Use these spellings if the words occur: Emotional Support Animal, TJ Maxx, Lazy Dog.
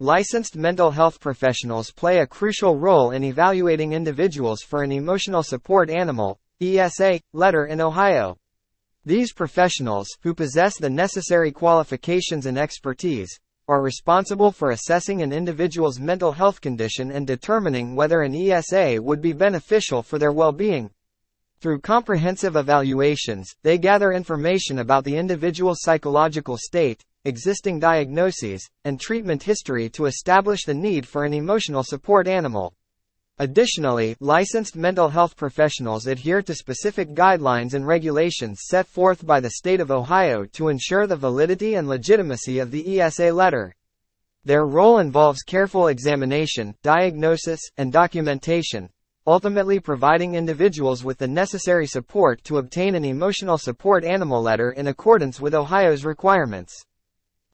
Licensed mental health professionals play a crucial role in evaluating individuals for an emotional support animal (ESA) letter in Ohio. These professionals, who possess the necessary qualifications and expertise, are responsible for assessing an individual's mental health condition and determining whether an ESA would be beneficial for their well-being. Through comprehensive evaluations, they gather information about the individual's psychological state, existing diagnoses, and treatment history to establish the need for an emotional support animal. Additionally, licensed mental health professionals adhere to specific guidelines and regulations set forth by the state of Ohio to ensure the validity and legitimacy of the ESA letter. Their role involves careful examination, diagnosis, and documentation, ultimately providing individuals with the necessary support to obtain an emotional support animal letter in accordance with Ohio's requirements.